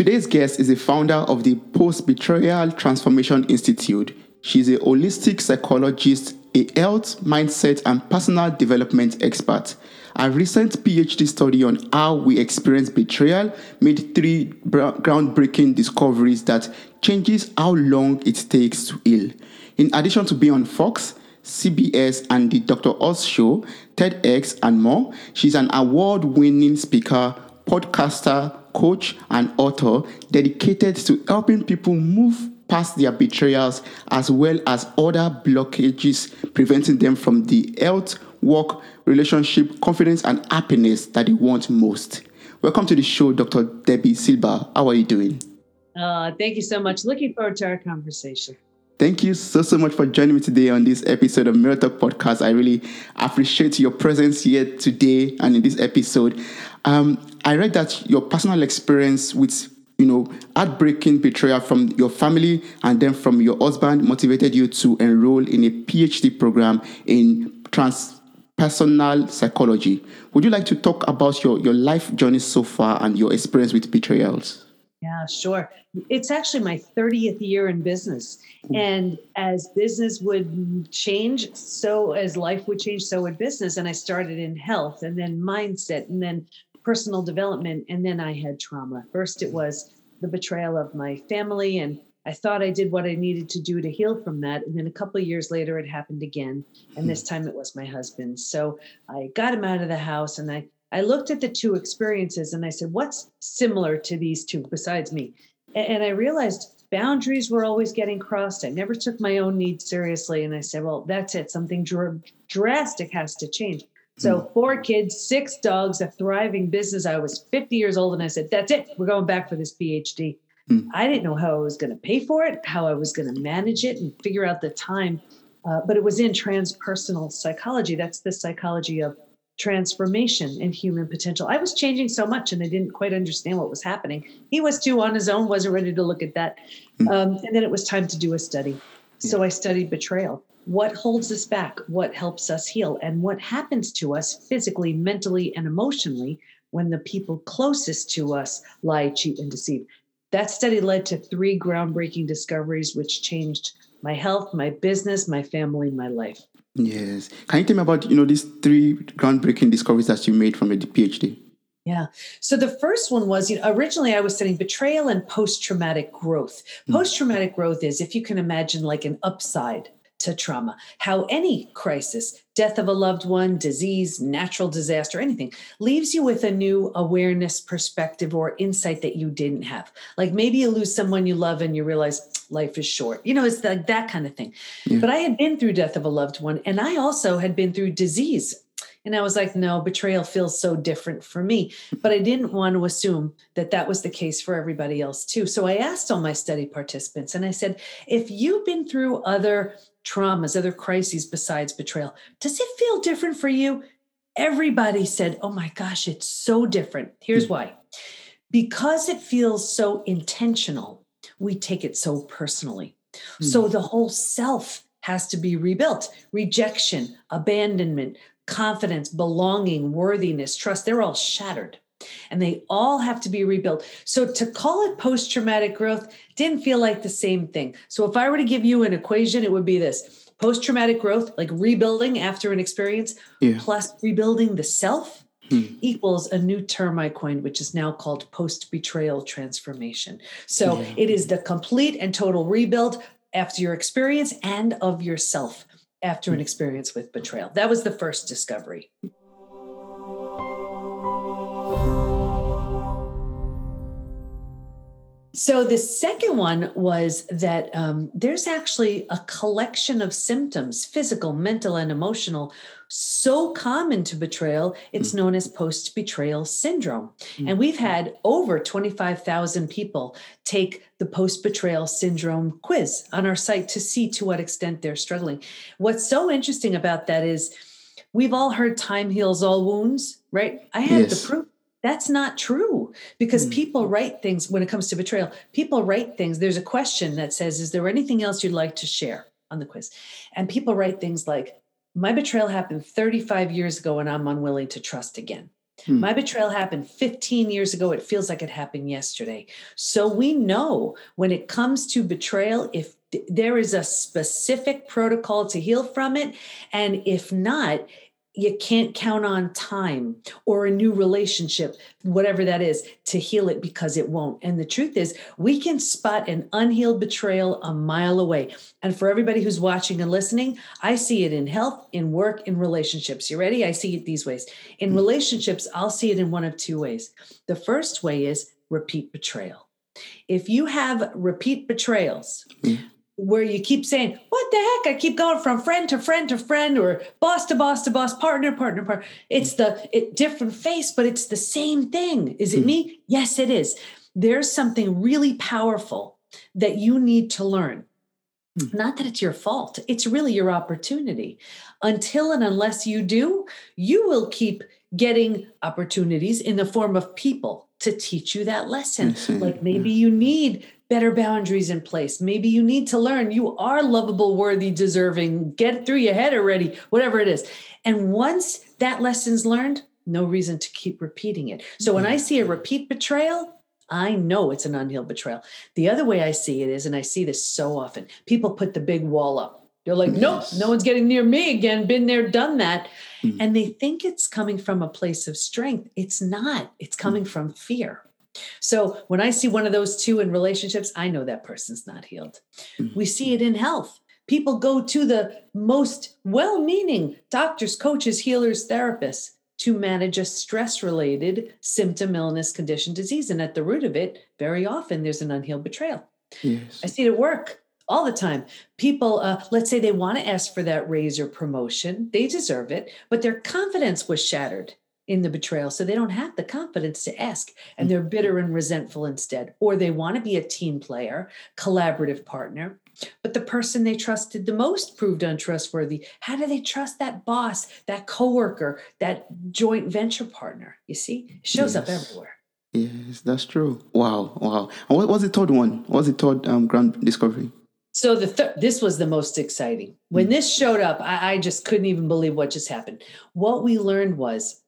Today's guest is a founder of the Post-Betrayal Transformation Institute. She's a holistic psychologist, a health, mindset, and personal development expert. A recent PhD study on how we experience betrayal made three groundbreaking discoveries that changes how long it takes to heal. In addition to being on Fox, CBS, and the Dr. Oz show, TEDx, and more, she's an award-winning speaker, podcaster, coach, and author dedicated to helping people move past their betrayals as well as other blockages preventing them from the health, work, relationship, confidence, and happiness that they want most. Welcome to the show, Dr. Debbie Silva. How are you doing? Thank you so much. Looking forward to our conversation. Thank you so much for joining me today on this episode of Mirror Talk Podcast. I really appreciate your presence here today and in this episode. I read that your personal experience with heartbreaking betrayal from your family and then from your husband motivated you to enroll in a PhD program in transpersonal psychology. Would you like to talk about your life journey so far and your experience with betrayals? Yeah, sure. It's actually my 30th year in business. And as business would change, so as life would change, so would business. And I started in health and then mindset and then personal development. And then I had trauma. First, it was the betrayal of my family. And I thought I did what I needed to do to heal from that. And then a couple of years later, it happened again. And this time it was my husband. So I got him out of the house and I looked at the two experiences and I said, what's similar to these two besides me? And I realized boundaries were always getting crossed. I never took my own needs seriously. And I said, well, that's it. Something drastic has to change. So 4 kids, 6 dogs, a thriving business. I was 50 years old and I said, that's it. We're going back for this PhD. I didn't know how I was going to pay for it, how I was going to manage it and figure out the time. But it was in transpersonal psychology. That's the psychology of transformation and human potential. I was changing so much and I didn't quite understand what was happening. He was too on his own, wasn't ready to look at that. And then it was time to do a study. So I studied betrayal. What holds us back? What helps us heal? And what happens to us physically, mentally, and emotionally when the people closest to us lie, cheat, and deceive? That study led to 3 groundbreaking discoveries, which changed my health, my business, my family, my life. Yes. Can you tell me about, these 3 groundbreaking discoveries that you made from the PhD? Yeah. So the first one was, originally I was studying betrayal and post-traumatic growth. Post-traumatic growth is, if you can imagine, like an upside to trauma, how any crisis, death of a loved one, disease, natural disaster, anything, leaves you with a new awareness, perspective, or insight that you didn't have. Like maybe you lose someone you love and you realize life is short. It's like that kind of thing. Yeah. But I had been through death of a loved one and I also had been through disease. And I was like, no, betrayal feels so different for me. But I didn't want to assume that that was the case for everybody else too. So I asked all my study participants and I said, if you've been through other traumas, other crises besides betrayal, does it feel different for you? Everybody said, oh my gosh, it's so different. Here's why. Because it feels so intentional, we take it so personally. So the whole self has to be rebuilt. Rejection, abandonment, confidence, belonging, worthiness, trust, they're all shattered and they all have to be rebuilt. So to call it post-traumatic growth didn't feel like the same thing. So if I were to give you an equation, it would be this: post-traumatic growth, like rebuilding after an experience, plus rebuilding the self equals a new term I coined, which is now called post-betrayal transformation. So it is the complete and total rebuild after your experience and of yourself after an experience with betrayal. That was the first discovery. So the second one was that there's actually a collection of symptoms, physical, mental, and emotional, so common to betrayal, it's known as post-betrayal syndrome. And we've had over 25,000 people take the post-betrayal syndrome quiz on our site to see to what extent they're struggling. What's so interesting about that is we've all heard time heals all wounds, right? I have the proof. That's not true, because people write things when it comes to betrayal. People write things. There's a question that says, is there anything else you'd like to share on the quiz? And people write things like, my betrayal happened 35 years ago and I'm unwilling to trust again. My betrayal happened 15 years ago. It feels like it happened yesterday. So we know when it comes to betrayal, if there is a specific protocol to heal from it, and if not, you can't count on time or a new relationship, whatever that is, to heal it, because it won't. And the truth is, we can spot an unhealed betrayal a mile away. And for everybody who's watching and listening, I see it in health, in work, in relationships. You ready? I see it these ways. In relationships, I'll see it in one of two ways. The first way is repeat betrayal. If you have repeat betrayals, where you keep saying, what the heck? I keep going from friend to friend to friend, or boss to boss to boss, partner, partner, partner. It's different face, but it's the same thing. Is it me? Yes, it is. There's something really powerful that you need to learn. Not that it's your fault. It's really your opportunity. Until and unless you do, you will keep getting opportunities in the form of people to teach you that lesson. Like maybe you need better boundaries in place. Maybe you need to learn you are lovable, worthy, deserving, get it through your head already, whatever it is. And once that lesson's learned, no reason to keep repeating it. So when I see a repeat betrayal, I know it's an unhealed betrayal. The other way I see it is, and I see this so often, people put the big wall up. They're like, nope, no one's getting near me again. Been there, done that. And they think it's coming from a place of strength. It's not. It's coming from fear. So when I see one of those two in relationships, I know that person's not healed. We see it in health. People go to the most well-meaning doctors, coaches, healers, therapists to manage a stress-related symptom, illness, condition, disease. And at the root of it, very often there's an unhealed betrayal. I see it at work all the time. People, let's say they want to ask for that raise or promotion. They deserve it, but their confidence was shattered in the betrayal. So they don't have the confidence to ask, and they're bitter and resentful instead. Or they want to be a team player, collaborative partner, but the person they trusted the most proved untrustworthy. How do they trust that boss, that coworker, that joint venture partner? You see, it shows up everywhere. Yes, that's true. Wow. Wow. And what was the third one? What was the third grand discovery? So this was the most exciting. When this showed up, I just couldn't even believe what just happened. What we learned was,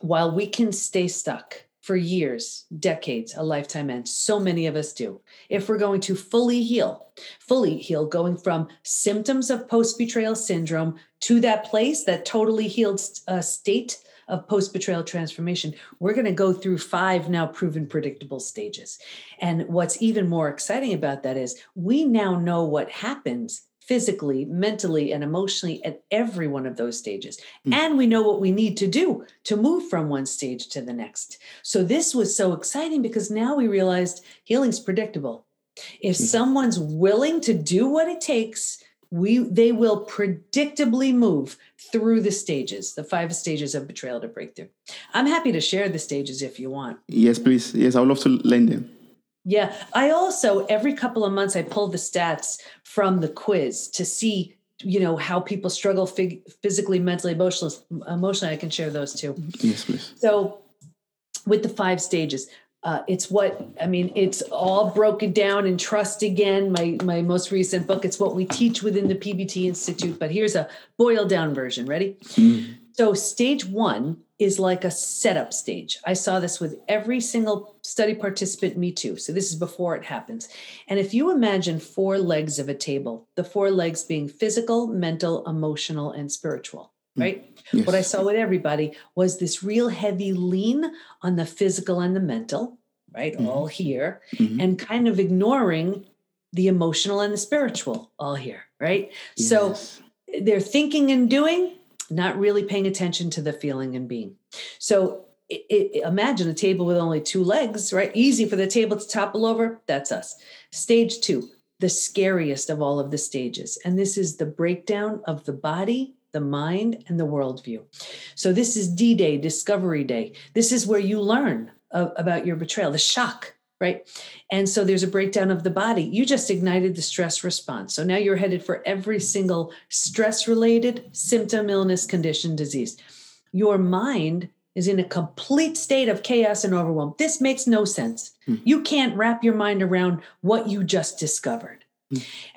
while we can stay stuck for years, decades, a lifetime, and so many of us do, if we're going to fully heal, going from symptoms of post-betrayal syndrome to that place, that totally healed state of post-betrayal transformation, we're going to go through 5 now proven predictable stages. And what's even more exciting about that is we now know what happens physically, mentally, and emotionally at every one of those stages. And we know what we need to do to move from one stage to the next. So this was so exciting because now we realized healing's predictable. If someone's willing to do what it takes, they will predictably move through the stages, the 5 stages of betrayal to breakthrough. I'm happy to share the stages if you want. Yes, please. Yes, I would love to learn them. Yeah. I also, every couple of months, I pull the stats from the quiz to see, how people struggle physically, mentally, emotionally. I can share those too. Yes, please. So with the 5 stages, it's all broken down in Trust Again, my most recent book. It's what we teach within the PBT Institute, but here's a boiled down version. Ready? So stage 1 is like a setup stage. I saw this with every single study participant, me too. So this is before it happens. And if you imagine 4 legs of a table, the 4 legs being physical, mental, emotional, and spiritual, right? Yes. What I saw with everybody was this real heavy lean on the physical and the mental, right? All here, and kind of ignoring the emotional and the spiritual, all here, right? Yes. So they're thinking and doing, not really paying attention to the feeling and being. So imagine a table with only 2 legs, right? Easy for the table to topple over. That's us. Stage 2, the scariest of all of the stages. And this is the breakdown of the body, the mind, and the worldview. So this is D-Day, Discovery Day. This is where you learn about your betrayal, the shock, right? And so there's a breakdown of the body. You just ignited the stress response. So now you're headed for every single stress-related symptom, illness, condition, disease. Your mind is in a complete state of chaos and overwhelm. This makes no sense. You can't wrap your mind around what you just discovered.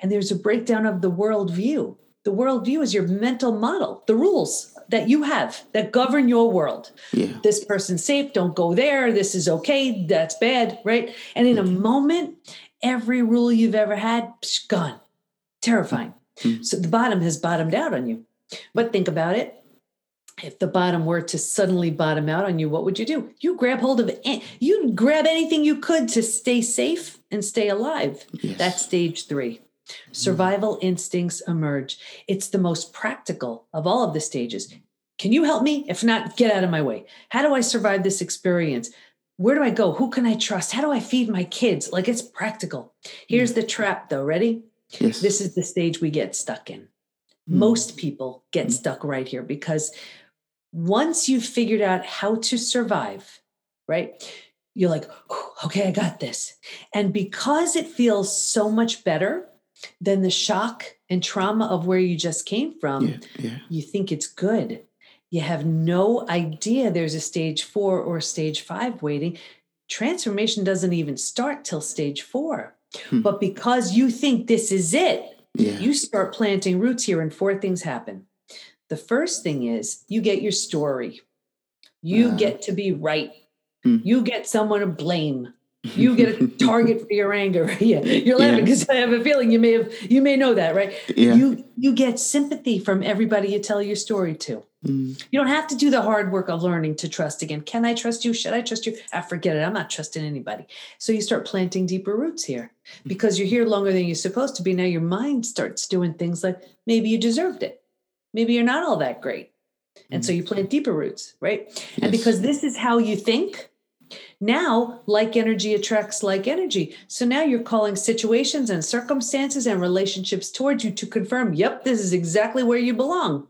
And there's a breakdown of the worldview. The worldview is your mental model, the rules that you have that govern your world. Yeah. This person's safe. Don't go there. This is okay. That's bad. Right. And in a moment, every rule you've ever had, psh, gone. Terrifying. Mm-hmm. So the bottom has bottomed out on you. But think about it. If the bottom were to suddenly bottom out on you, what would you do? You'd grab anything you could to stay safe and stay alive. Yes. That's stage three. Survival instincts emerge. It's the most practical of all of the stages. Can you help me? If not, get out of my way. How do I survive this experience? Where do I go? Who can I trust? How do I feed my kids? Like, it's practical. Here's the trap though. Ready? Yes. This is the stage we get stuck in. Most people get stuck right here, because once you've figured out how to survive, right? You're like, okay, I got this. And because it feels so much better than the shock and trauma of where you just came from, you think it's good. You have no idea there's a stage 4 or stage 5 waiting. Transformation doesn't even start till stage 4. But because you think this is it, you start planting roots here, and 4 things happen. The first thing is you get your story. You get to be right. You get someone to blame. You get a target for your anger. You're laughing because I have a feeling you may know that, right? Yeah. You get sympathy from everybody you tell your story to. You don't have to do the hard work of learning to trust again. Can I trust you? Should I trust you? I forget it. I'm not trusting anybody. So you start planting deeper roots here, because you're here longer than you're supposed to be. Now your mind starts doing things like, maybe you deserved it. Maybe you're not all that great. And so you plant deeper roots, right? Yes. And because this is how you think, now, like energy attracts like energy. So now you're calling situations and circumstances and relationships towards you to confirm, yep, this is exactly where you belong.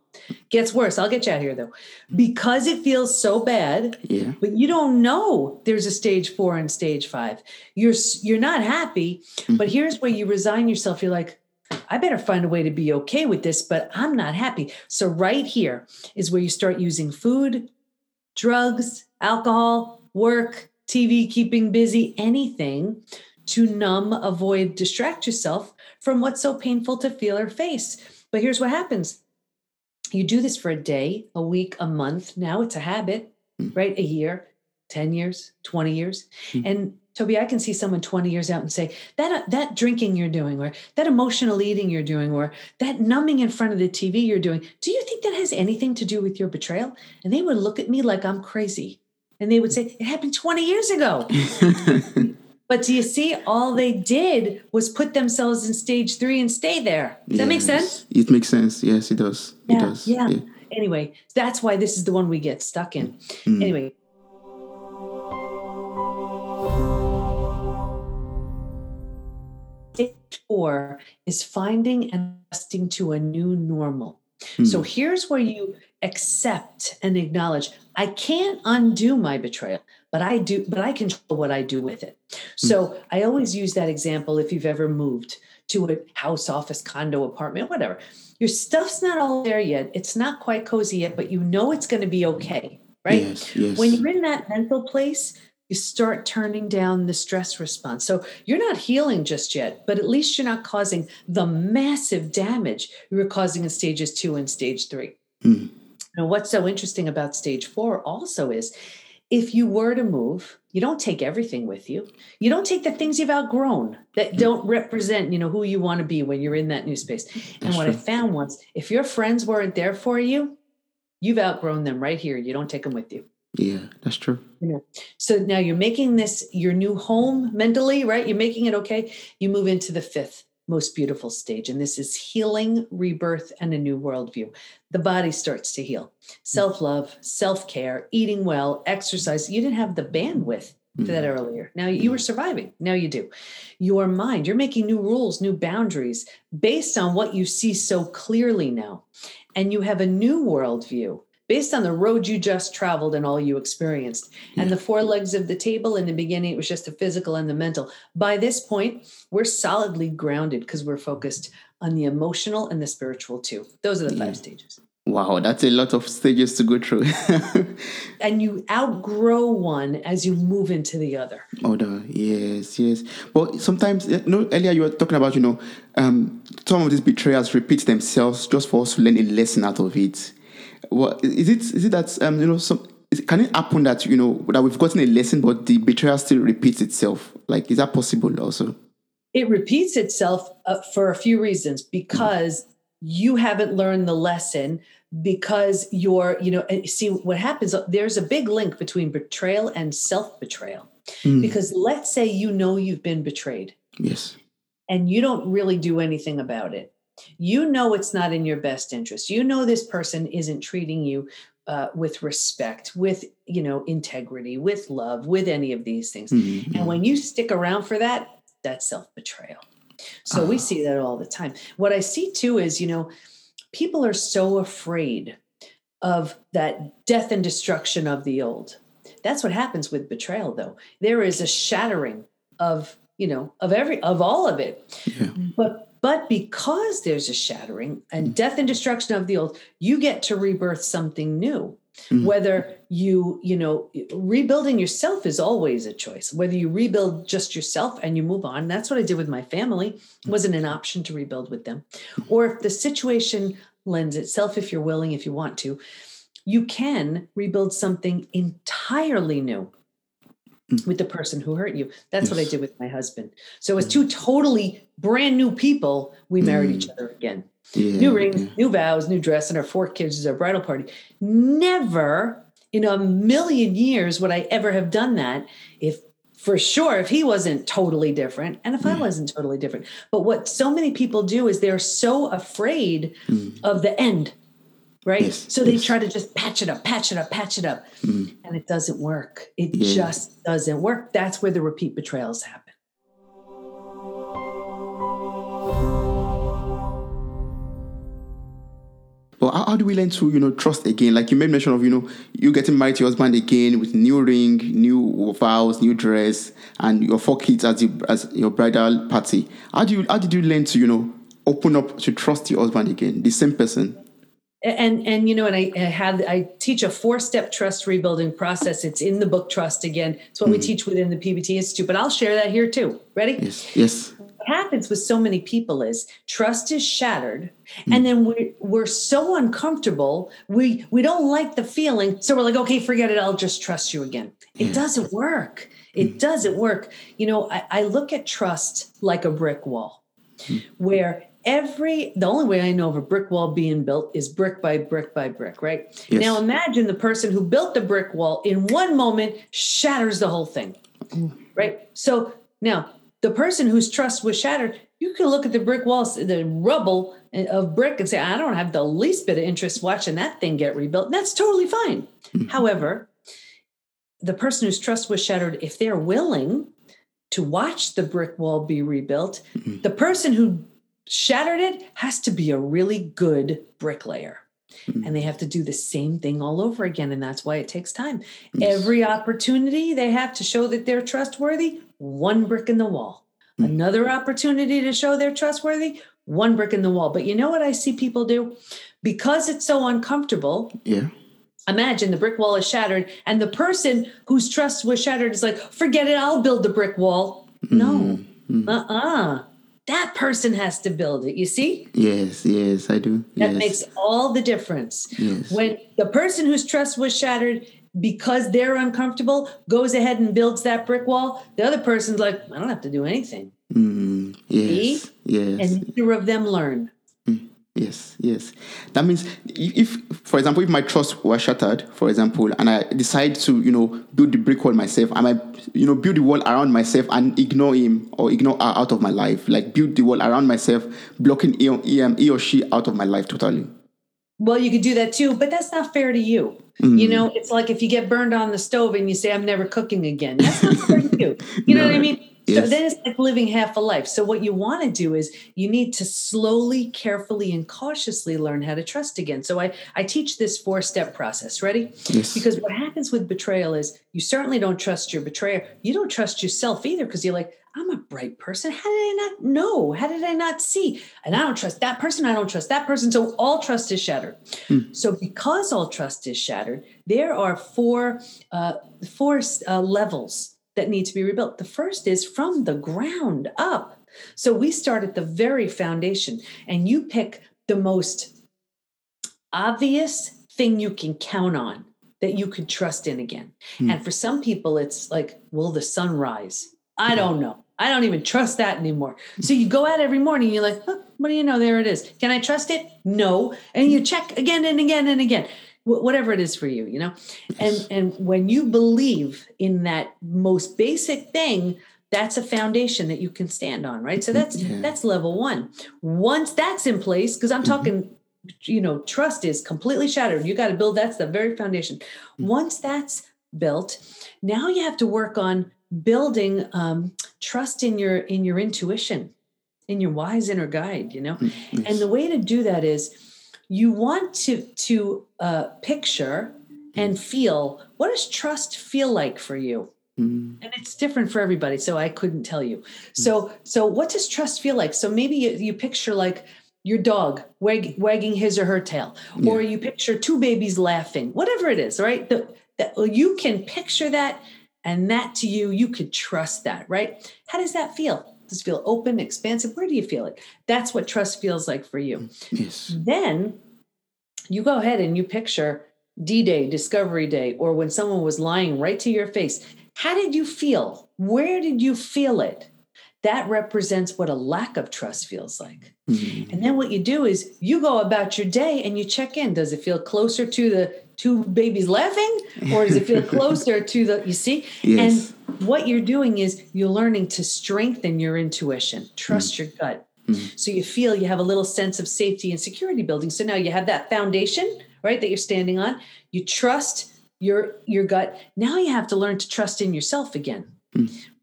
Gets worse. I'll get you out of here, though. Because it feels so bad, but you don't know there's a stage 4 and stage 5. You're not happy, but here's where you resign yourself. You're like, I better find a way to be okay with this, but I'm not happy. So right here is where you start using food, drugs, alcohol, work, TV, keeping busy, anything to numb, avoid, distract yourself from what's so painful to feel or face. But here's what happens. You do this for a day, a week, a month. Now it's a habit, right? A year, 10 years, 20 years. And Toby, I can see someone 20 years out and say, that drinking you're doing, or that emotional eating you're doing, or that numbing in front of the TV you're doing, do you think that has anything to do with your betrayal? And they would look at me like I'm crazy. And they would say, it happened 20 years ago. But do you see, all they did was put themselves in stage 3 and stay there. Does that make sense? It makes sense. Yes, it does. Yeah, it does. Yeah. Anyway, that's why this is the one we get stuck in. Anyway. Stage 4 is finding and adjusting to a new normal. So here's where you accept and acknowledge, I can't undo my betrayal, but I control what I do with it. So I always use that example. If you've ever moved to a house, office, condo, apartment, whatever, your stuff's not all there yet. It's not quite cozy yet, but you know it's going to be okay, right? Yes. When you're in that mental place, you start turning down the stress response. So you're not healing just yet, but at least you're not causing the massive damage you were causing in stages 2 and stage 3. Now, what's so interesting about stage 4 also is, if you were to move, you don't take everything with you. You don't take the things you've outgrown that don't represent, who you want to be when you're in that new space. And that's what I found once, if your friends weren't there for you, you've outgrown them right here. You don't take them with you. Yeah, that's true. So now you're making this your new home mentally, right? You're making it okay. You move into the 5th most beautiful stage, and this is healing, rebirth, and a new worldview. The body starts to heal. Self-love, self-care, eating well, exercise. You didn't have the bandwidth for that earlier. Now you were surviving. Now you do. Your mind, you're making new rules, new boundaries based on what you see so clearly now. And you have a new worldview based on the road you just traveled and all you experienced. And the 4 legs of the table, in the beginning, it was just the physical and the mental. By this point, we're solidly grounded because we're focused on the emotional and the spiritual too. Those are the 5 stages. Wow, that's a lot of stages to go through. And you outgrow one as you move into the other. Yes. But sometimes, earlier you were talking about, some of these betrayals repeat themselves just for us to learn a lesson out of it. What is it that can it happen that that we've gotten a lesson but the betrayal still repeats itself? Like, is that possible also? It repeats itself for a few reasons, because you haven't learned the lesson, because you're, see what happens. There's a big link between betrayal and self-betrayal, because let's say, you've been betrayed. Yes. And you don't really do anything about it. It's not in your best interest. This person isn't treating you with respect, with, integrity, with love, with any of these things. Mm-hmm. And when you stick around for that, that's self-betrayal. So we see that all the time. What I see too is, people are so afraid of that death and destruction of the old. That's what happens with betrayal, though. There is a shattering of, of all of it. Yeah. But because there's a shattering and death and destruction of the old, you get to rebirth something new. Mm-hmm. Whether rebuilding yourself is always a choice. Whether you rebuild just yourself and you move on, that's what I did with my family. It wasn't an option to rebuild with them. Or if the situation lends itself, if you're willing, if you want to, you can rebuild something entirely new with the person who hurt you. That's what I did with my husband. So it was two totally brand new people. We married each other again. Yeah, new rings, new vows, new dress, and our 4 kids is our bridal party. Never in a million years would I ever have done that if he wasn't totally different and if I wasn't totally different. But what so many people do is they're so afraid of the end, right? Yes, so they try to just patch it up. And it doesn't work. It just doesn't work. That's where the repeat betrayals happen. How do we learn to, trust again? Like you made mention of, you getting married to your husband again with new ring, new vows, new dress, and your 4 kids as your bridal party. How did you learn to, open up to trust your husband again, the same person? And I teach a 4-step trust rebuilding process. It's in the book Trust Again. It's what we teach within the PBT Institute, but I'll share that here too. Ready? Yes. What happens with so many people is trust is shattered, and then we're so uncomfortable. We don't like the feeling, so we're like, okay, forget it. I'll just trust you again. It doesn't work. It doesn't work. I look at trust like a brick wall, where the only way I know of a brick wall being built is brick by brick by brick, right? Yes. Now imagine the person who built the brick wall in one moment shatters the whole thing, right? So now the person whose trust was shattered, you can look at the brick walls, the rubble of brick, and say, I don't have the least bit of interest watching that thing get rebuilt. And that's totally fine. Mm-hmm. However, the person whose trust was shattered, if they're willing to watch the brick wall be rebuilt, the person who shattered it has to be a really good bricklayer, and they have to do the same thing all over again. And that's why it takes time. Yes. Every opportunity they have to show that they're trustworthy, one brick in the wall. Another opportunity to show they're trustworthy, one brick in the wall. But you know what I see people do? Because it's so uncomfortable. Yeah. Imagine the brick wall is shattered and the person whose trust was shattered is like, forget it, I'll build the brick wall. No. That person has to build it. You see? Yes, I do. That makes all the difference. Yes. When the person whose trust was shattered, because they're uncomfortable, goes ahead and builds that brick wall, the other person's like, I don't have to do anything. Yes. Yes. And neither of them learn. Yes. That means if, for example, my trust was shattered, for example, and I decide to, build the brick wall myself, I might, build the wall around myself and ignore him or ignore her out of my life. Like build the wall around myself, blocking he or she out of my life totally. Well, you could do that too, but that's not fair to you. It's like if you get burned on the stove and you say, I'm never cooking again. That's not fair to you. You know what I mean? So then it's like living half a life. So what you want to do is you need to slowly, carefully, and cautiously learn how to trust again. So I teach this 4-step process. Ready? Yes. Because what happens with betrayal is you certainly don't trust your betrayer. You don't trust yourself either because you're like, I'm a bright person. How did I not know? How did I not see? And I don't trust that person. I don't trust that person. So all trust is shattered. So because all trust is shattered, there are four levels that need to be rebuilt. The first is from the ground up. So we start at the very foundation and you pick the most obvious thing you can count on that you could trust in again. Mm. And for some people, it's like, will the sun rise? I don't know. I don't even trust that anymore. So you go out every morning, you're like, oh, what do you know? There it is. Can I trust it? No. And you check again and again and again, whatever it is for you, you know? And when you believe in that most basic thing, that's a foundation that you can stand on, right? So that's level one. Once that's in place, because I'm talking, you know, trust is completely shattered. You got to build, that's the very foundation. Once that's built, now you have to work on building trust in your intuition, in your wise inner guide, you know? Mm-hmm. And the way to do that is you want to picture and feel, what does trust feel like for you? Mm-hmm. And it's different for everybody, so I couldn't tell you. So what does trust feel like? So maybe you picture like your dog wagging his or her tail, or you picture two babies laughing, whatever it is, right? You can picture that, and that to you could trust that, right? How does that feel? Does it feel open, expansive? Where do you feel it? That's what trust feels like for you. Yes. Then you go ahead and you picture D-Day, Discovery Day, or when someone was lying right to your face. How did you feel? Where did you feel it? That represents what a lack of trust feels like. Mm-hmm. And then what you do is you go about your day and you check in. Does it feel closer to the two babies laughing, or does it feel closer to the, you see? Yes. And what you're doing is you're learning to strengthen your intuition, trust your gut. Mm-hmm. So you feel you have a little sense of safety and security building. So now you have that foundation, right, that you're standing on. You trust your gut. Now you have to learn to trust in yourself again,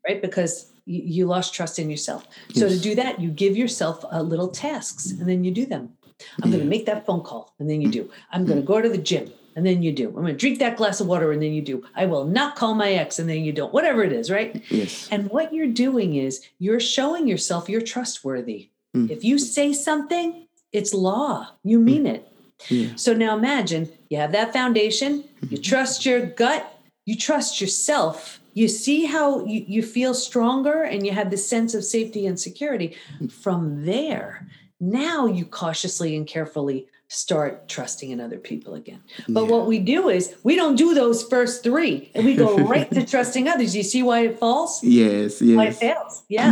right? Because you lost trust in yourself. So to do that, you give yourself little tasks and then you do them. I'm going to make that phone call, and then you do. I'm going to go to the gym, and then you do. I'm going to drink that glass of water, and then you do. I will not call my ex, and then you don't. Whatever it is, right? Yes. And what you're doing is you're showing yourself you're trustworthy. Mm. If you say something, it's law. You mean it. Yeah. So now imagine you have that foundation. You trust your gut. You trust yourself. You see how you feel stronger, and you have this sense of safety and security. From there, now you cautiously and carefully start trusting in other people again. But what we do is we don't do those first three, and we go right to trusting others. You see why it falls? Yes. Why it fails? Yeah.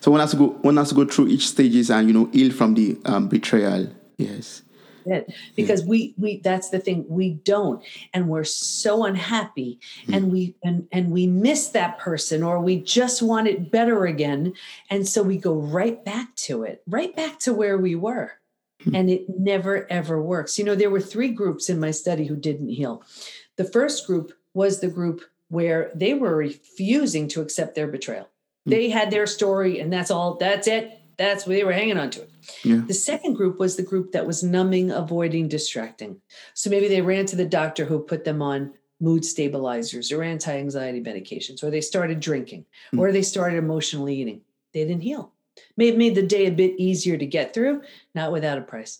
So one has to go through each stages and, you know, heal from the betrayal. Yes. Because we that's the thing, we don't, and we're so unhappy, and we miss that person, or we just want it better again, and so we go right back to where we were, and it never ever works. You know, there were three groups in my study who didn't heal. The first group was the group where they were refusing to accept their betrayal. They had their story, and that's all. That's it. That's where they were hanging on to it. Yeah. The second group was the group that was numbing, avoiding, distracting. So maybe they ran to the doctor who put them on mood stabilizers or anti-anxiety medications, or they started drinking, or they started emotionally eating. They didn't heal. May have made the day a bit easier to get through, not without a price.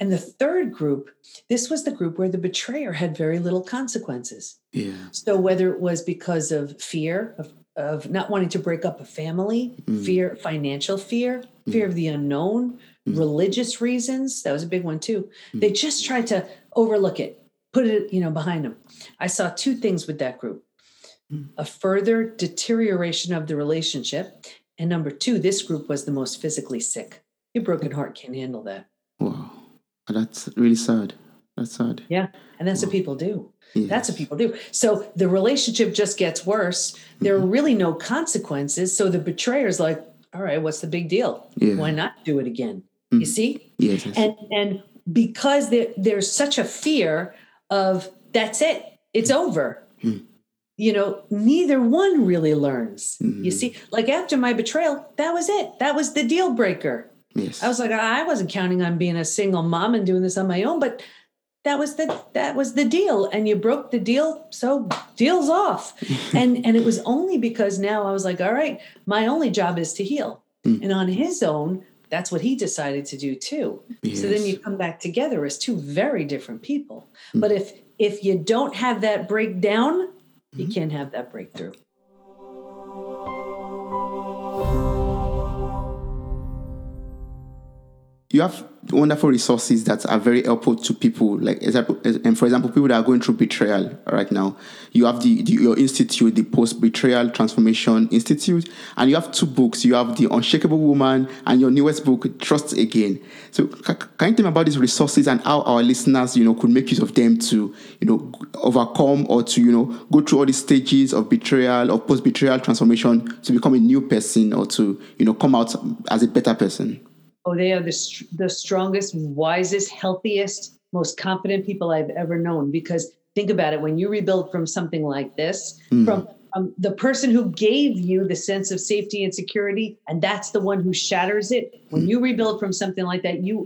And the third group, this was the group where the betrayer had very little consequences. Yeah. So whether it was because of fear of not wanting to break up a family, fear, financial fear, fear of the unknown, religious reasons. That was a big one too. They just tried to overlook it, put it, you know, behind them. I saw two things with that group: a further deterioration of the relationship. And number two, this group was the most physically sick. Your broken heart can't handle that. Wow. That's really sad. That's sad. Yeah. And that's what people do. Yes. That's what people do. So the relationship just gets worse. There are really no consequences. So the betrayer's like, all right, what's the big deal? Yeah. Why not do it again? You see? Yes. And because there's such a fear of that's it, it's over. You know, neither one really learns. You see, like after my betrayal, that was it. That was the deal breaker. Yes. I was like, I wasn't counting on being a single mom and doing this on my own, but that was the deal, and you broke the deal, so deal's off. And it was only because now I was like, all right, my only job is to heal. And on his own, that's what he decided to do too. Yes. So then you come back together as two very different people. But if you don't have that breakdown, you can't have that breakthrough. You have wonderful resources that are very helpful to people. Like, and for example, people that are going through betrayal right now. You have your institute, the Post-Betrayal Transformation Institute, and you have two books. You have The Unshakeable Woman and your newest book, Trust Again. So can you tell me about these resources and how our listeners, could make use of them to, overcome or to, go through all these stages of betrayal or post-betrayal transformation to become a new person or to, come out as a better person? Oh, they are the strongest, wisest, healthiest, most confident people I've ever known. Because think about it, when you rebuild from something like this, from the person who gave you the sense of safety and security, and that's the one who shatters it. When you rebuild from something like that, you're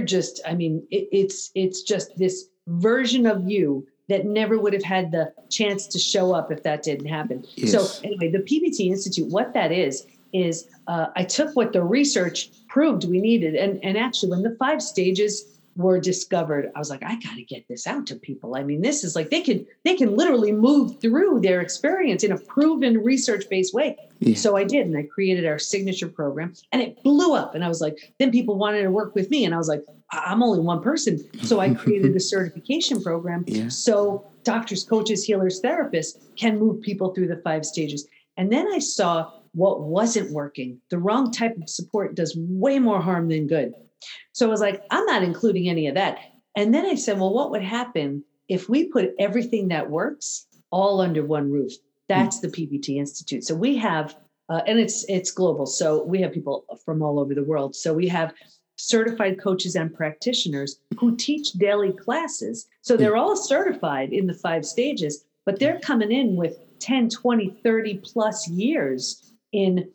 just, it's just this version of you that never would have had the chance to show up if that didn't happen. Yes. So anyway, the PBT Institute, what that is I took what the research proved we needed. And actually, when the 5 stages were discovered, I was like, I got to get this out to people. I mean, this is like, they can literally move through their experience in a proven research-based way. Yeah. So I did, and I created our signature program, and it blew up. And I was like, then people wanted to work with me. And I was like, I'm only one person. So I created a certification program. Yeah. So doctors, coaches, healers, therapists can move people through the 5 stages. And then I saw what wasn't working. The wrong type of support does way more harm than good. So I was like, I'm not including any of that. And then I said, well, what would happen if we put everything that works all under one roof? That's the PBT Institute. So we have, and it's global. So we have people from all over the world. So we have certified coaches and practitioners who teach daily classes. So they're all certified in the 5 stages, but they're coming in with 10, 20, 30 plus years in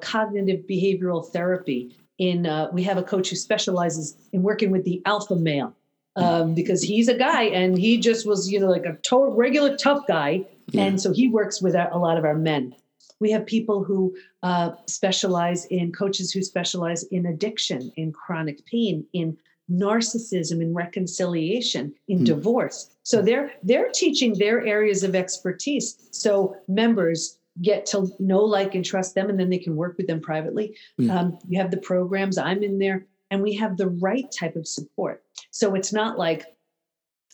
cognitive behavioral therapy. We have a coach who specializes in working with the alpha male because he's a guy and he just was, like a regular tough guy. Yeah. And so he works with a lot of our men. We have people who coaches who specialize in addiction, in chronic pain, in narcissism, in reconciliation, in divorce. So they're teaching their areas of expertise. So members get to know, like, and trust them, and then they can work with them privately. Yeah. You have the programs, I'm in there, and we have the right type of support. So it's not like,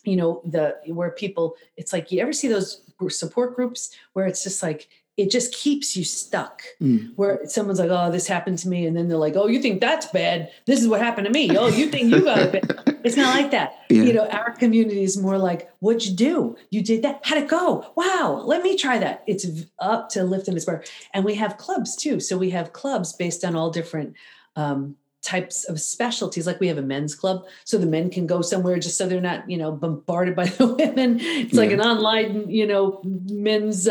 it's like, you ever see those support groups where it's just like, it just keeps you stuck, where someone's like, oh, this happened to me. And then they're like, oh, you think that's bad? This is what happened to me. Oh, you think you got it bad. It's not like that. Yeah. Our community is more like, what'd you do? You did that? How'd it go? Wow. Let me try that. It's up to lift and inspire. And we have clubs too. So we have clubs based on all different, types of specialties. Like we have a men's club, so the men can go somewhere just so they're not, bombarded by the women. It's like an online, men's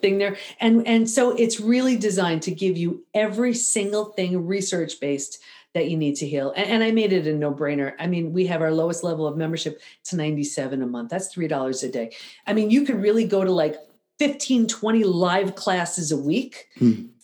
thing there. And so it's really designed to give you every single thing research-based that you need to heal. And I made it a no-brainer. I mean, we have our lowest level of membership. It's $97 a month. That's $3 a day. I mean, you could really go to like 15, 20 live classes a week.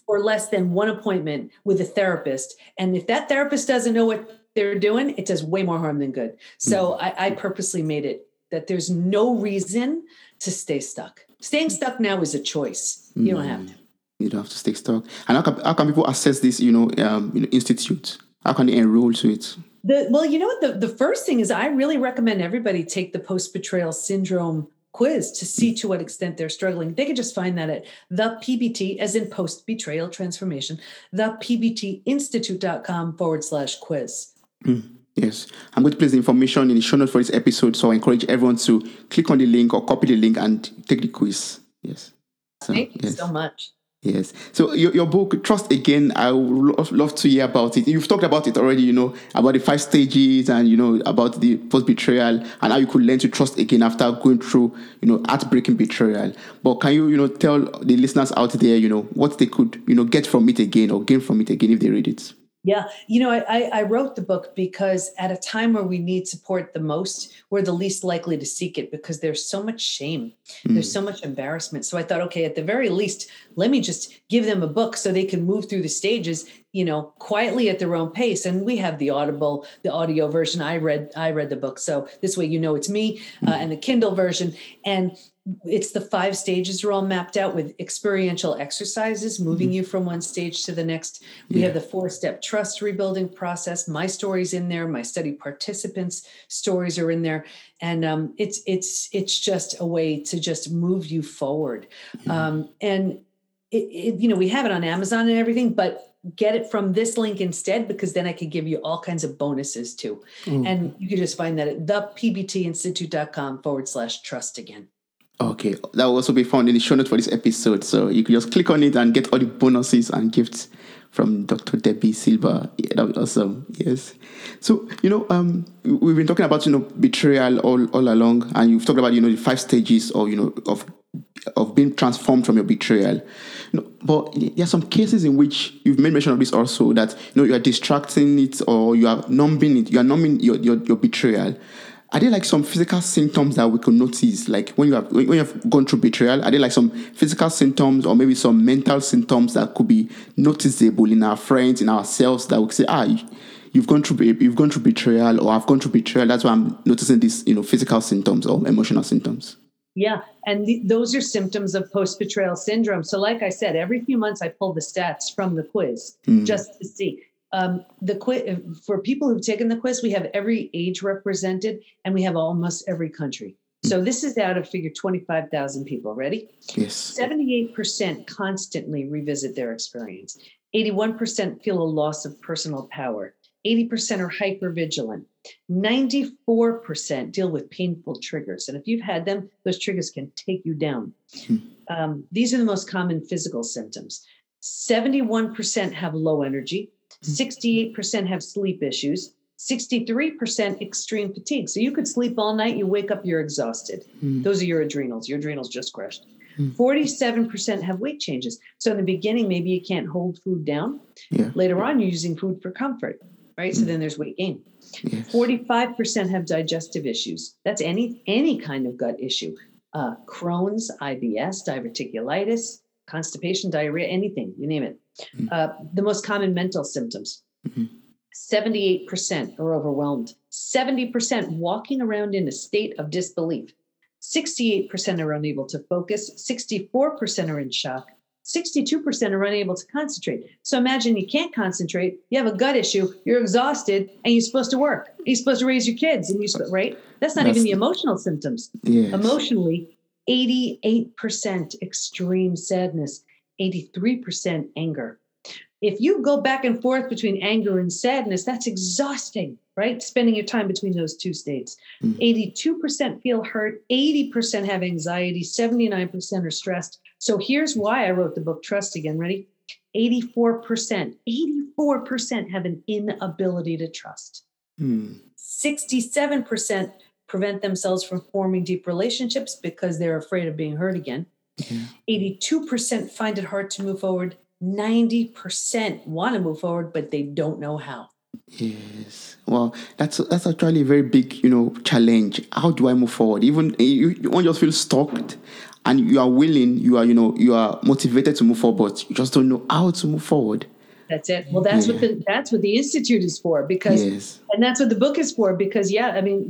Or less than one appointment with a therapist. And if that therapist doesn't know what they're doing, it does way more harm than good. So I purposely made it that there's no reason to stay stuck. Staying stuck now is a choice. You don't have to. You don't have to stay stuck. And how can people access this, institute? How can they enroll to it? The first thing is I really recommend everybody take the Post-Betrayal Syndrome quiz to see to what extent they're struggling. They can just find that at the PBT, as in post-betrayal transformation, thepbtinstitute.com/quiz. Yes. I'm going to place the information in the show notes for this episode. So I encourage everyone to click on the link or copy the link and take the quiz. Yes. Thank you so much. Yes. So your book, Trust Again, I would love to hear about it. You've talked about it already, about the 5 stages and, about the post-betrayal and how you could learn to trust again after going through, heartbreaking betrayal. But can you, tell the listeners out there, what they could, get from it again or gain from it again if they read it? Yeah. I wrote the book because at a time where we need support the most, we're the least likely to seek it because there's so much shame. There's so much embarrassment. So I thought, okay, at the very least, let me just give them a book so they can move through the stages, quietly at their own pace. And we have the audio version. I read the book. So this way, it's me and the Kindle version. And it's the 5 stages are all mapped out with experiential exercises, moving you from one stage to the next. We have the 4-step trust rebuilding process. My story's in there. My study participants' stories are in there. And it's just a way to just move you forward. And it, you know, we have it on Amazon and everything, but get it from this link instead, because then I could give you all kinds of bonuses too. And you can just find that at thepbtinstitute.com/trust again. Okay, that will also be found in the show notes for this episode. So you can just click on it and get all the bonuses and gifts from Dr. Debbie Silva. Yeah, that was awesome. Yes. So, you know, we've been talking about, you know, betrayal all along, and you've talked about, you know, the 5 stages of, you know, of being transformed from your betrayal. You know, but there are some cases in which you've made mention of this also, that, you know, you are distracting it, or you are numbing it, you are numbing your betrayal. Are there like some physical symptoms that we could notice, like when you have gone through betrayal? Are there like some physical symptoms, or maybe some mental symptoms that could be noticeable in our friends, in ourselves, that we could say, you've gone through betrayal, or I've gone through betrayal. That's why I'm noticing these, you know, physical symptoms or emotional symptoms. Yeah, and those are symptoms of post-betrayal syndrome. So, like I said, every few months I pull the stats from the quiz just to see. The quiz, for people who've taken the quiz, we have every age represented, and we have almost every country. So this is out of 25,000 people. Ready? Yes. 78% constantly revisit their experience. 81% feel a loss of personal power. 80% are hypervigilant. 94% deal with painful triggers. And if you've had them, those triggers can take you down. These are the most common physical symptoms. 71% have low energy. 68% have sleep issues, 63% extreme fatigue. So you could sleep all night, you wake up, you're exhausted. Those are your adrenals just crushed. 47% have weight changes. So in the beginning, maybe you can't hold food down. Later on, you're using food for comfort, right? So then there's weight gain. 45% have digestive issues. That's any kind of gut issue. Crohn's, IBS, diverticulitis, constipation, diarrhea, anything, you name it. The most common mental symptoms. 78% are overwhelmed. 70% walking around in a state of disbelief. 68% are unable to focus. 64% are in shock. 62% are unable to concentrate. So imagine you can't concentrate, you have a gut issue, you're exhausted, and you're supposed to work. You're supposed to raise your kids, and right? That's not even the emotional symptoms. Yes. Emotionally, 88% extreme sadness, 83% anger. If you go back and forth between anger and sadness, that's exhausting, right? Spending your time between those two states. 82% feel hurt, 80% have anxiety, 79% are stressed. So here's why I wrote the book, Trust Again. Ready? 84% have an inability to trust. 67% prevent themselves from forming deep relationships because they're afraid of being hurt again. 82% find it hard to move forward. 90% want to move forward, but they don't know how. Yes. Well, that's actually a very big, you know, challenge. How do I move forward? Even you won't just feel stuck, and you are willing, you are motivated to move forward, but you just don't know how to move forward. That's it. Well, that's what the Institute is for, because, and that's what the book is for, because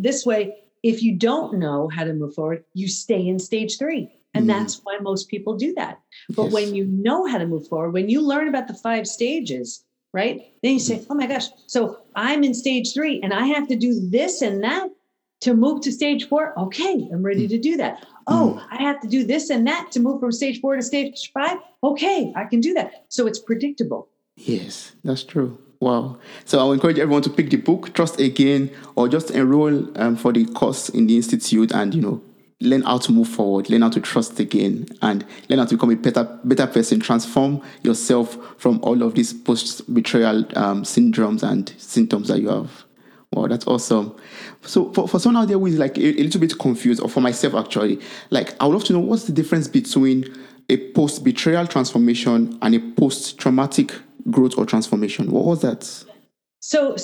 this way, if you don't know how to move forward, you stay in stage 3. And that's why most people do that. But when you know how to move forward, when you learn about the 5 stages, right? Then you say, oh my gosh, so I'm in stage 3 and I have to do this and that to move to stage 4. Okay, I'm ready to do that. Oh, I have to do this and that to move from stage 4 to stage 5. Okay, I can do that. So it's predictable. Yes, that's true. Wow. So I would encourage everyone to pick the book, Trust Again, or just enroll for the course in the Institute, and, you know, learn how to move forward, learn how to trust again, and learn how to become a better person. Transform yourself from all of these post-betrayal syndromes and symptoms that you have. Wow, that's awesome. So for someone out there who is like a little bit confused, or for myself actually, like I would love to know, what's the difference between a post-betrayal transformation and a post-traumatic growth or transformation? What was that? So,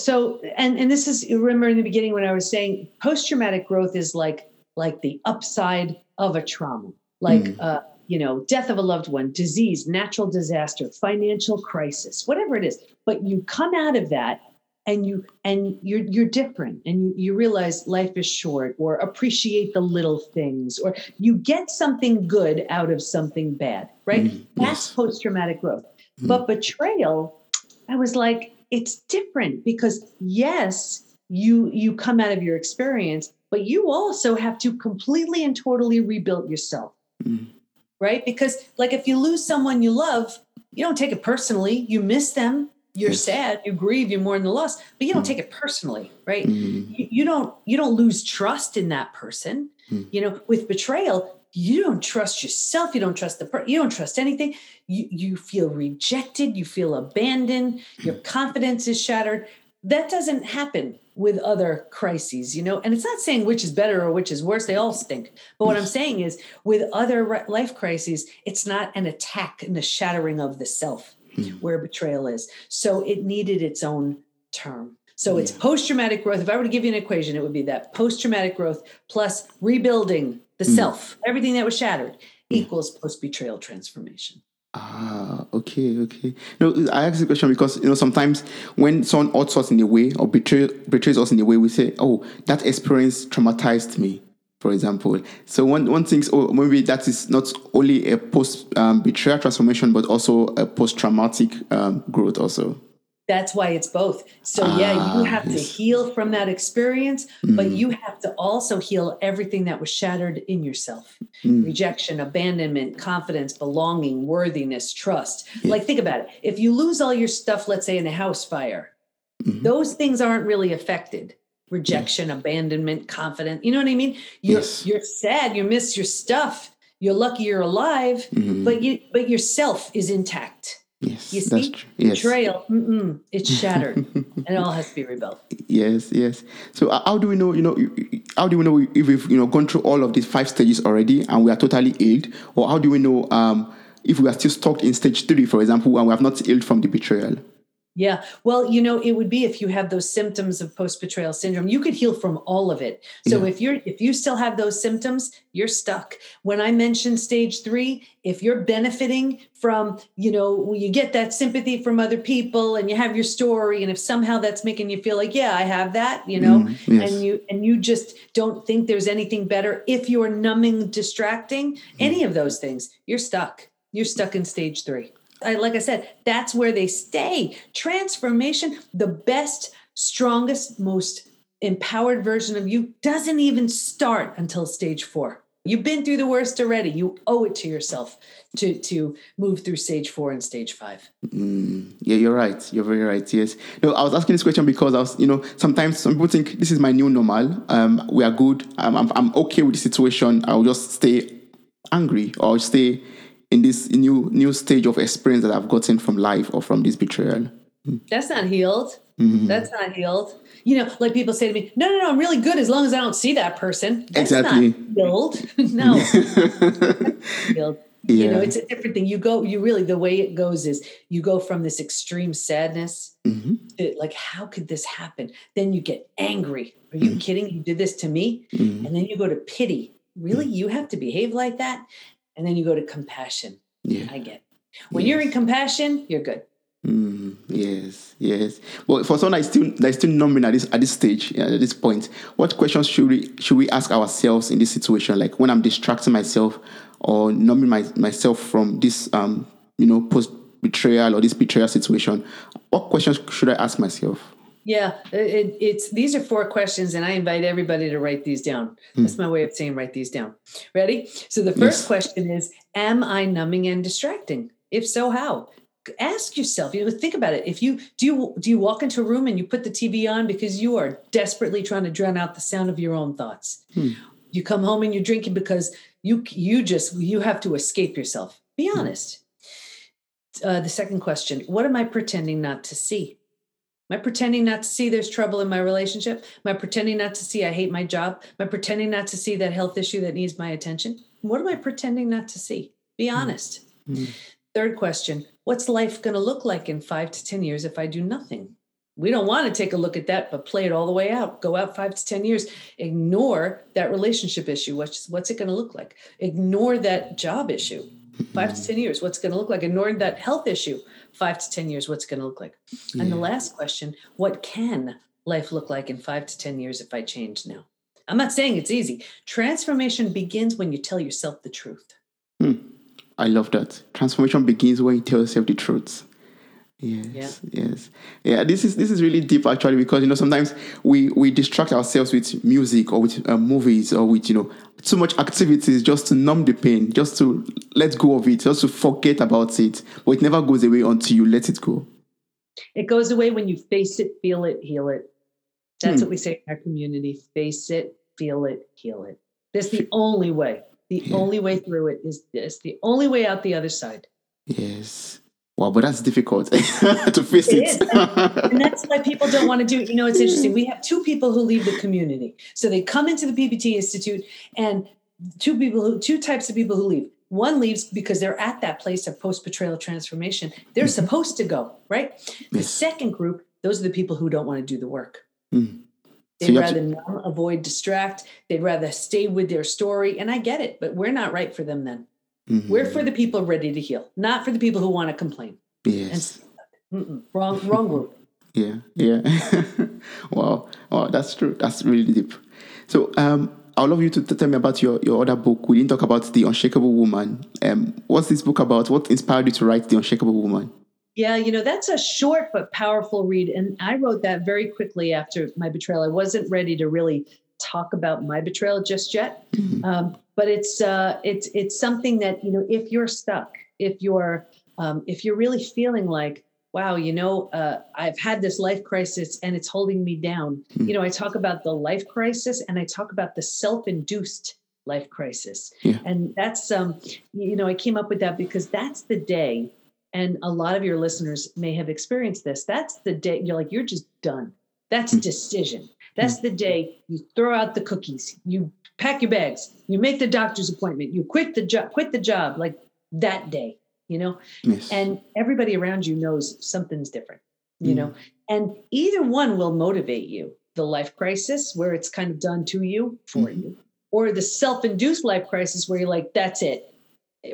and this is, remember in the beginning when I was saying post-traumatic growth is like the upside of a trauma, like, death of a loved one, disease, natural disaster, financial crisis, whatever it is. But you come out of that and you're different, and you realize life is short, or appreciate the little things, or you get something good out of something bad, right? Mm-hmm. That's post-traumatic growth. Mm-hmm. But betrayal, I was like, it's different, because yes, you come out of your experience, but you also have to completely and totally rebuild yourself, mm-hmm. right? Because like if you lose someone you love, you don't take it personally. You miss them. You're sad, you grieve, you mourn the loss, but you don't take it personally, right? Mm. You don't lose trust in that person. Mm. You know, with betrayal, you don't trust yourself. You don't trust the person. You don't trust anything. You feel rejected. You feel abandoned. Your confidence is shattered. That doesn't happen with other crises, you know? And it's not saying which is better or which is worse. They all stink. But what I'm saying is with other life crises, it's not an attack and a shattering of the self. Where betrayal is. So it needed its own term. So it's post-traumatic growth. If I were to give you an equation, it would be that post-traumatic growth plus rebuilding the self, everything that was shattered, equals post-betrayal transformation. Ah, okay. No, I asked the question because, you know, sometimes when someone hurts us in a way or betrays us in a way, we say, oh, that experience traumatized me, for example. So one thinks, oh, maybe that is not only a post-betrayal transformation, but also a post-traumatic growth also. That's why it's both. So you have to heal from that experience, but you have to also heal everything that was shattered in yourself. Rejection, abandonment, confidence, belonging, worthiness, trust. Yeah. Like, think about it. If you lose all your stuff, let's say in a house fire, those things aren't really affected. Rejection, abandonment, confidence. You know what I mean? You're sad. You miss your stuff. You're lucky you're alive, but yourself is intact. Yes, you see? That's true. Yes. Betrayal, it's shattered, and it all has to be rebuilt. Yes. So how do we know? You know, how do we know if we've gone through all of these 5 stages already and we are totally healed, or how do we know if we are still stuck in stage 3, for example, and we have not healed from the betrayal? Yeah. Well, it would be if you have those symptoms of post-betrayal syndrome, you could heal from all of it. So if you still have those symptoms, you're stuck. When I mentioned stage 3, if you're benefiting from, you get that sympathy from other people and you have your story, and if somehow that's making you feel like, yeah, I have that, and you just don't think there's anything better. If you are numbing, distracting, any of those things, you're stuck. You're stuck in stage 3. Like I said, that's where they stay. Transformation, the best, strongest, most empowered version of you doesn't even start until stage 4. You've been through the worst already. You owe it to yourself to move through stage 4 and stage 5. Yeah, you're right. You're very right. Yes. No, I was asking this question because I was, sometimes some people think this is my new normal. We are good. I'm okay with the situation. I'll just stay angry or stay in this new stage of experience that I've gotten from life or from this betrayal. That's not healed. Mm-hmm. That's not healed. Like people say to me, no, I'm really good as long as I don't see that person. That's exactly. Not healed. No. Healed. Yeah. It's a different thing. The way it goes is you go from this extreme sadness to like, how could this happen? Then you get angry. Are you kidding? You did this to me? And then you go to pity. Really? You have to behave like that? And then you go to compassion. Yeah. I get it. When you're in compassion, you're good. Yes. Well, for someone that's still numbing at this stage, at this point, what questions should we ask ourselves in this situation? Like when I'm distracting myself or numbing myself from this, post-betrayal or this betrayal situation, what questions should I ask myself? Yeah, these are 4 questions, and I invite everybody to write these down. That's my way of saying write these down. Ready? So the first question is, am I numbing and distracting? If so, how? Ask yourself, think about it. If you do you walk into a room and you put the TV on because you are desperately trying to drown out the sound of your own thoughts? You come home and you're drinking because you have to escape yourself. Be honest. The second question, what am I pretending not to see? Am I pretending not to see there's trouble in my relationship? Am I pretending not to see I hate my job? Am I pretending not to see that health issue that needs my attention? What am I pretending not to see? Be honest. Third question, what's life going to look like in 5 to 10 years if I do nothing? We don't want to take a look at that, but play it all the way out. Go out 5 to 10 years. Ignore that relationship issue. What's it going to look like? Ignore that job issue. 5 to 10 years, what's going to look like? And nor that health issue, 5 to 10 years, what's going to look like? Yeah. And the last question, what can life look like in 5 to 10 years if I change now? I'm not saying it's easy. Transformation begins when you tell yourself the truth. I love that. Transformation begins when you tell yourself the truth. Yes. Yeah, this is really deep, actually, because, you know, sometimes we distract ourselves with music or with movies or with, you know, too much activities just to numb the pain, just to let go of it, just to forget about it. But it never goes away until you let it go. It goes away when you face it, feel it, heal it. That's what we say in our community. Face it, feel it, heal it. That's the only way. The only way through it is this. The only way out the other side. Yes. Wow, but that's difficult to face it. And that's why people don't want to do it. You know, it's interesting. We have 2 people who leave the community. So they come into the PBT Institute, and 2 types of people who leave. One leaves because they're at that place of post-betrayal transformation. They're supposed to go, right? Yes. The second group, those are the people who don't want to do the work. They'd rather numb, avoid, distract. They'd rather stay with their story. And I get it, but we're not right for them then. We're for the people ready to heal, not for the people who want to complain. Yes. And, wrong group. Yeah. Wow, that's true. That's really deep. So I would love you to tell me about your other book. We didn't talk about The Unshakeable Woman. What's this book about? What inspired you to write The Unshakeable Woman? Yeah, you know, that's a short but powerful read. And I wrote that very quickly after my betrayal. I wasn't ready to really talk about my betrayal just yet. But it's something that, you know, if you're stuck, if you're really feeling like, wow, you know, I've had this life crisis and it's holding me down. You know, I talk about the life crisis and I talk about the self-induced life crisis. Yeah. And that's, you know, I came up with that because that's the day. And a lot of your listeners may have experienced this. That's the day you're like, you're just done. That's a decision. That's the day you throw out the cookies. You pack your bags. You make the doctor's appointment. You quit the job like that day, you know? Yes. And everybody around you knows something's different, you know? And either one will motivate you. The life crisis where it's kind of done to you, for you, or the self-induced life crisis where you're like, that's it.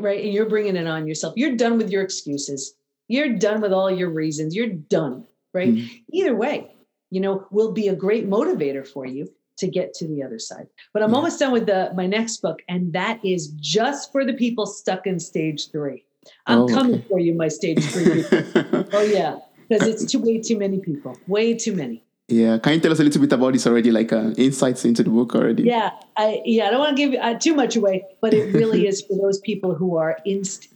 Right. And you're bringing it on yourself. You're done with your excuses. You're done with all your reasons. You're done. Right. Either way, you know, will be a great motivator for you to get to the other side. But I'm almost done with my next book. And that is just for the people stuck in stage 3. I'm coming for you, my stage 3 people. Because it's way too many people, way too many. Yeah. Can you tell us a little bit about this already, like insights into the book already? Yeah. I don't want to give too much away, but it really is for those people who are stuck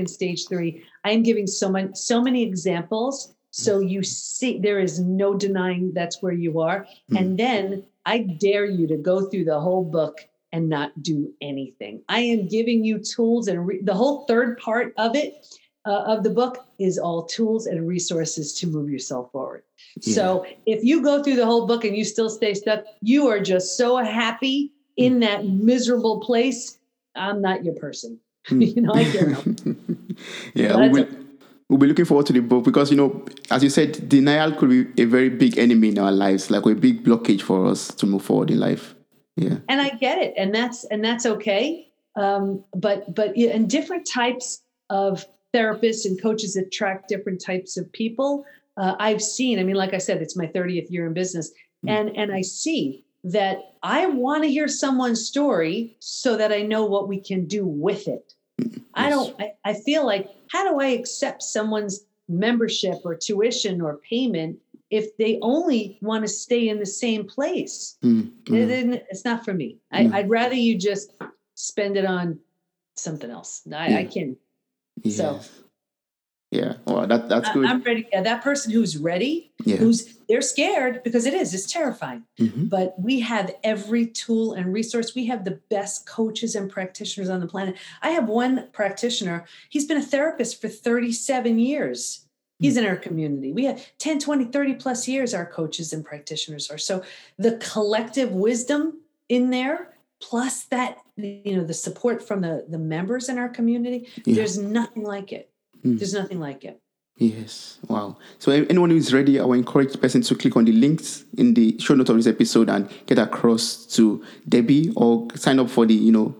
in stage 3. I am giving so many examples. So you see, there is no denying that's where you are. And then I dare you to go through the whole book and not do anything. I am giving you tools and the whole third part of it. Of the book is all tools and resources to move yourself forward. Yeah. So if you go through the whole book and you still stay stuck, you are just so happy in that miserable place. I'm not your person. You know, I can't help. We'll be looking forward to the book because, you know, as you said, denial could be a very big enemy in our lives, like a big blockage for us to move forward in life. Yeah. And I get it. And that's okay. But different types of therapists and coaches attract different types of people. I've seen, I mean, like I said, it's my 30th year in business. And I see that I want to hear someone's story so that I know what we can do with it. Yes. I feel like, how do I accept someone's membership or tuition or payment if they only want to stay in the same place? Then it's not for me. I'd rather you just spend it on something else. I can't. Yes. So, yeah, well, that's good. I'm ready. Yeah, that person who's ready, they're scared because it's terrifying. But we have every tool and resource. We have the best coaches and practitioners on the planet. I have one practitioner. He's been a therapist for 37 years. He's in our community. We have 10, 20, 30 plus years. Our coaches and practitioners are. So the collective wisdom in there, plus that, you know, the support from the members in our community, there's nothing like it. There's nothing like it. Yes. Wow. So anyone who's ready, I will encourage the person to click on the links in the show notes of this episode and get across to Debbie or sign up for the, you know,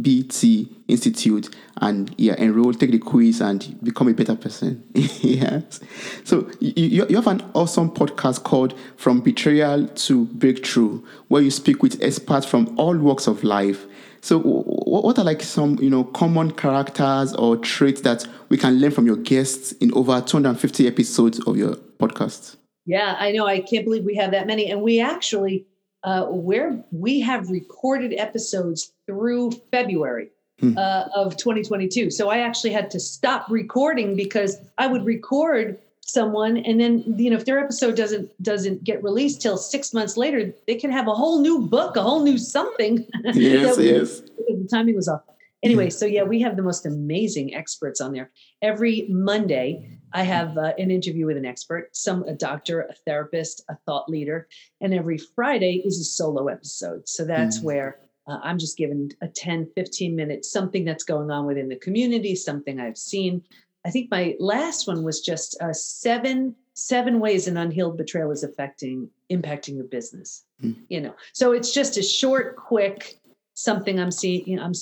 PBT Institute and enroll, take the quiz, and become a better person. Yes. So you have an awesome podcast called From Betrayal to Breakthrough, where you speak with experts from all walks of life. So what are some common characters or traits that we can learn from your guests in over 250 episodes of your podcast? Yeah, I know. I can't believe we have that many. And we actually, we have recorded episodes through February of 2022. So I actually had to stop recording because I would record someone, and then if their episode doesn't get released till 6 months later, they can have a whole new book, a whole new something. Yes, yes. The timing was off. Anyway, so we have the most amazing experts on there. Every Monday, I have an interview with an expert, a doctor, a therapist, a thought leader. And every Friday is a solo episode. So that's where I'm just given a 10, 15 minute, something that's going on within the community, something I've seen. I think my last one was just seven ways an unhealed betrayal is impacting your business. So it's just a short, quick, something I'm seeing and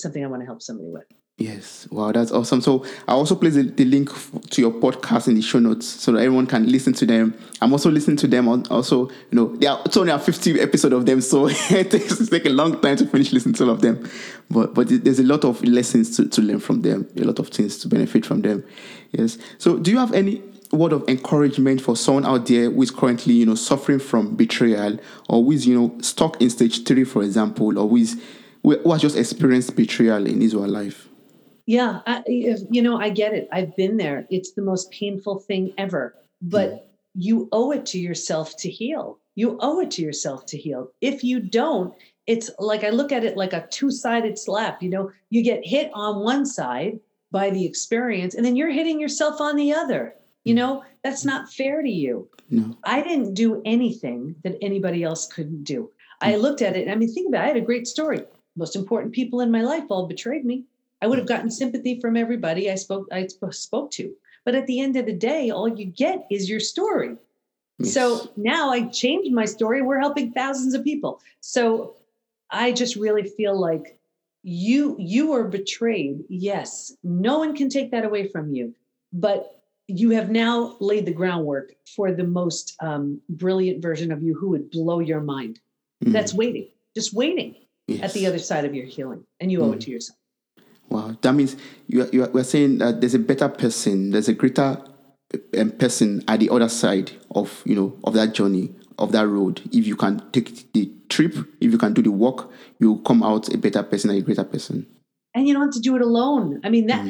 something I want to help somebody with. Yes. Wow, that's awesome. So I also place the link to your podcast in the show notes so that everyone can listen to them. I'm also listening to them also, it's only 50 episodes of them. So it takes a long time to finish listening to all of them. But there's a lot of lessons to learn from them, a lot of things to benefit from them. Yes. So do you have any word of encouragement for someone out there who is currently, suffering from betrayal, or who is, stuck in stage 3, for example, or who has just experienced betrayal in his or her life? Yeah, I get it. I've been there. It's the most painful thing ever. But you owe it to yourself to heal. If you don't, it's like, I look at it like a two-sided slap. You get hit on one side by the experience, and then you're hitting yourself on the other. That's not fair to you. No. I didn't do anything that anybody else couldn't do. I looked at it. I mean, think about it. I had a great story. Most important people in my life all betrayed me. I would have gotten sympathy from everybody I spoke to. But at the end of the day, all you get is your story. Yes. So now I changed my story. We're helping thousands of people. So I just really feel like you were betrayed. Yes, no one can take that away from you. But you have now laid the groundwork for the most brilliant version of you who would blow your mind. Mm. That's waiting, just waiting at the other side of your healing. And you owe it to yourself. Wow, that means we're saying that there's a better person, there's a greater person at the other side of of that journey, of that road. If you can take the trip, if you can do the walk, you'll come out a better person and a greater person. And you don't have to do it alone. I mean, that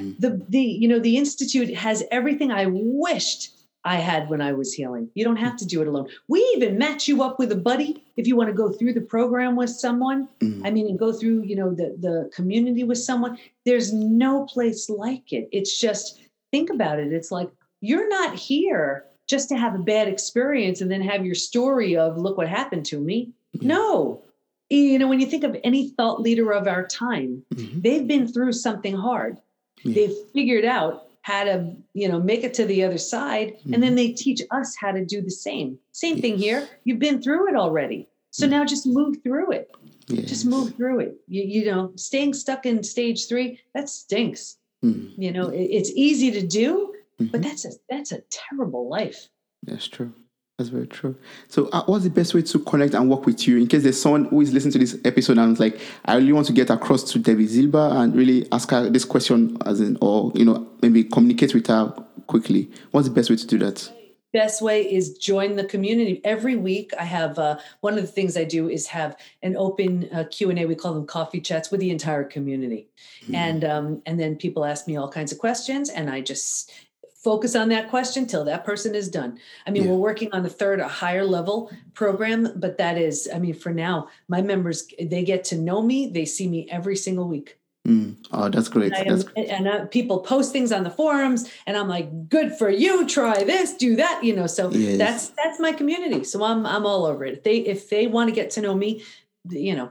the Institute has everything I wished I had when I was healing. You don't have to do it alone. We even match you up with a buddy if you want to go through the program with someone. I mean, and go through, the community with someone. There's no place like it. It's just, think about it. It's like, you're not here just to have a bad experience and then have your story of, look what happened to me. Mm-hmm. No. When you think of any thought leader of our time, they've been through something hard. Yeah. They've figured out how to, make it to the other side. And then they teach us how to do the same thing here. You've been through it already. So now just move through it. Yes. Just move through it. Staying stuck in stage 3, that stinks. It's easy to do, but that's a terrible life. That's true. That's very true. So what's the best way to connect and work with you in case there's someone who is listening to this episode and is like, I really want to get across to Debbie Silva and really ask her this question maybe communicate with her quickly. What's the best way to do that? Best way is join the community. Every week I have, one of the things I do is have an open Q&A. We call them coffee chats with the entire community. And then people ask me all kinds of questions, and I just focus on that question till that person is done. I mean, we're working on a higher level program, but that is, for now, my members, they get to know me. They see me every single week. Oh, that's great. People post things on the forums, and I'm like, good for you. Try this, do that. So that's my community. So I'm all over it. If they want to get to know me, $97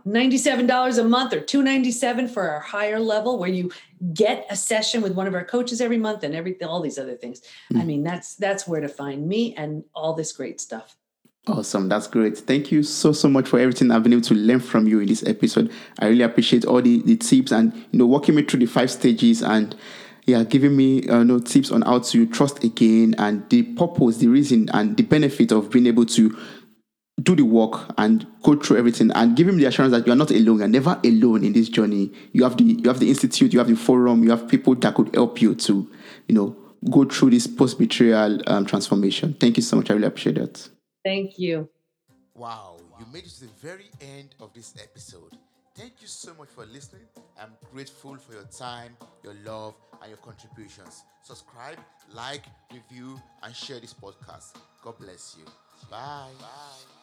a month or $297 for our higher level, where you get a session with one of our coaches every month and all these other things. That's where to find me and all this great stuff. Awesome. That's great. Thank you so much for everything I've been able to learn from you in this episode. I really appreciate all the tips and, walking me through the 5 stages and, giving me tips on how to trust again and the purpose, the reason, and the benefit of being able to do the work and go through everything and give him the assurance that you are not alone. You're never alone in this journey. You have the institute, you have the forum, you have people that could help you to, go through this post-betrayal transformation. Thank you so much. I really appreciate that. Thank you. Wow. You made it to the very end of this episode. Thank you so much for listening. I'm grateful for your time, your love, and your contributions. Subscribe, like, review, and share this podcast. God bless you. Bye. Bye.